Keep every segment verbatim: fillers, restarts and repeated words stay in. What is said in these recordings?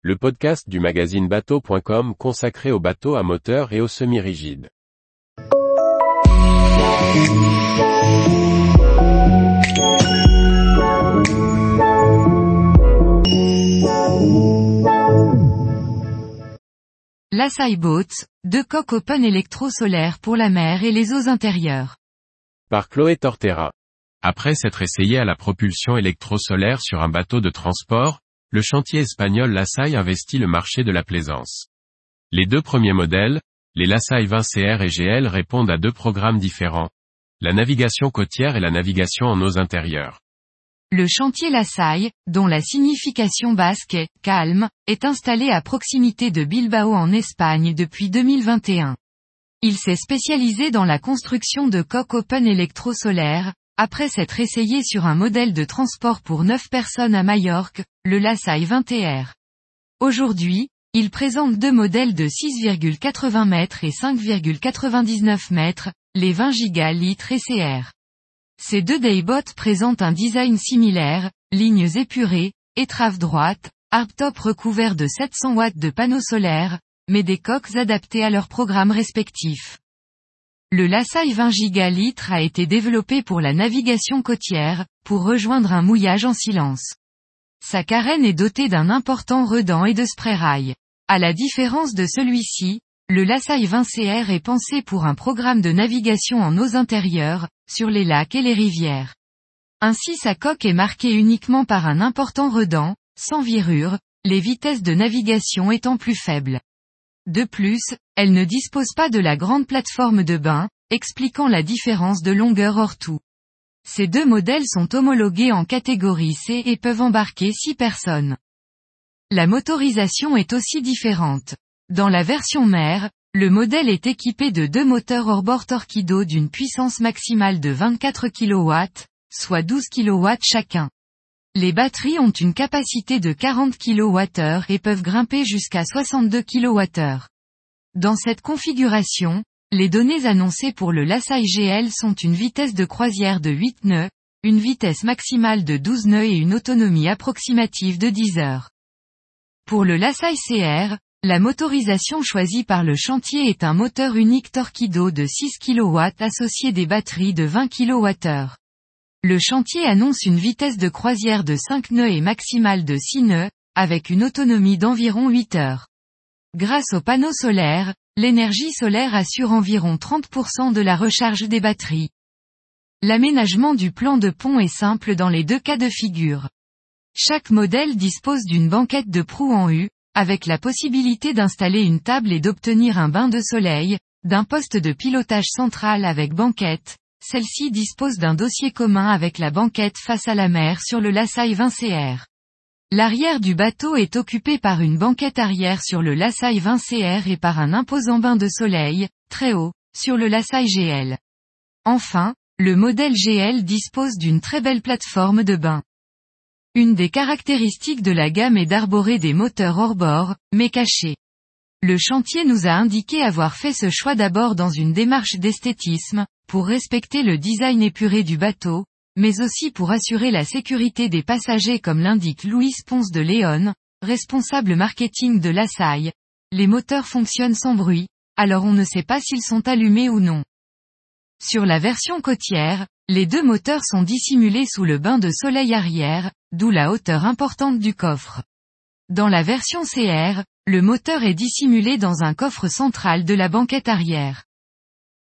le podcast du magazine bateaux point com consacré aux bateaux à moteur et aux semi-rigides. Lasai Boats, deux coques open électro-solaires pour la mer et les eaux intérieures. Par Chloé Tortera. Après s'être essayé à la propulsion électro-solaire sur un bateau de transport, le chantier espagnol Lasai investit le marché de la plaisance. Les deux premiers modèles, les Lasai vingt C R et G L répondent à deux programmes différents. La navigation côtière et la navigation en eaux intérieures. Le chantier Lasai, dont la signification basque est « calme », est installé à proximité de Bilbao en Espagne depuis deux mille vingt et un. Il s'est spécialisé dans la construction de coques open électro-solaires. Après s'être essayé sur un modèle de transport pour neuf personnes à Majorque, le Lasai vingt R. Aujourd'hui, il présente deux modèles de six virgule quatre-vingts mètres et cinq virgule quatre-vingt-dix-neuf mètres, les vingt gigalitres et C R. Ces deux dayboats présentent un design similaire, lignes épurées, étrave droite, hardtop recouvert de sept cents watts de panneaux solaires, mais des coques adaptées à leurs programmes respectifs. Le Lasai vingt gigalitres a été développé pour la navigation côtière, pour rejoindre un mouillage en silence. Sa carène est dotée d'un important redent et de spray-rail. À la différence de celui-ci, le Lasai vingt C R est pensé pour un programme de navigation en eaux intérieures, sur les lacs et les rivières. Ainsi sa coque est marquée uniquement par un important redent, sans virure, les vitesses de navigation étant plus faibles. De plus, elle ne dispose pas de la grande plateforme de bain, expliquant la différence de longueur hors tout. Ces deux modèles sont homologués en catégorie C et peuvent embarquer six personnes. La motorisation est aussi différente. Dans la version mer, le modèle est équipé de deux moteurs hors-bord Torqeedo d'une puissance maximale de vingt-quatre kilowatts, soit douze kilowatts chacun. Les batteries ont une capacité de quarante kilowattheures et peuvent grimper jusqu'à soixante-deux kilowattheures. Dans cette configuration, les données annoncées pour le Lasai G L sont une vitesse de croisière de huit nœuds, une vitesse maximale de douze nœuds et une autonomie approximative de dix heures. Pour le Lasai C R, la motorisation choisie par le chantier est un moteur unique Torqeedo de six kilowatts associé des batteries de vingt kilowattheures. Le chantier annonce une vitesse de croisière de cinq nœuds et maximale de six nœuds, avec une autonomie d'environ huit heures. Grâce aux panneaux solaires, l'énergie solaire assure environ trente pour cent de la recharge des batteries. L'aménagement du plan de pont est simple dans les deux cas de figure. Chaque modèle dispose d'une banquette de proue en U, avec la possibilité d'installer une table et d'obtenir un bain de soleil, d'un poste de pilotage central avec banquette. Celle-ci dispose d'un dossier commun avec la banquette face à la mer sur le Lasai vingt C R. L'arrière du bateau est occupé par une banquette arrière sur le Lasai vingt C R et par un imposant bain de soleil, très haut, sur le Lasai G L. Enfin, le modèle G L dispose d'une très belle plateforme de bain. Une des caractéristiques de la gamme est d'arborer des moteurs hors-bord, mais cachés. Le chantier nous a indiqué avoir fait ce choix d'abord dans une démarche d'esthétisme, pour respecter le design épuré du bateau, mais aussi pour assurer la sécurité des passagers comme l'indique Louis Ponce de León, responsable marketing de Lasai. Les moteurs fonctionnent sans bruit, alors on ne sait pas s'ils sont allumés ou non. Sur la version côtière, les deux moteurs sont dissimulés sous le bain de soleil arrière, d'où la hauteur importante du coffre. Dans la version C R, le moteur est dissimulé dans un coffre central de la banquette arrière.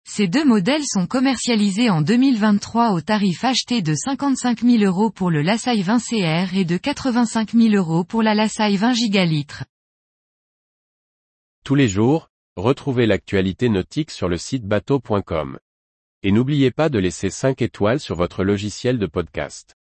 Ces deux modèles sont commercialisés en deux mille vingt-trois au tarif acheté de cinquante-cinq mille euros pour le Lasai vingt C R et de quatre-vingt-cinq mille euros pour la Lasai vingt gigalitres. Tous les jours, retrouvez l'actualité nautique sur le site bateaux point com. Et n'oubliez pas de laisser cinq étoiles sur votre logiciel de podcast.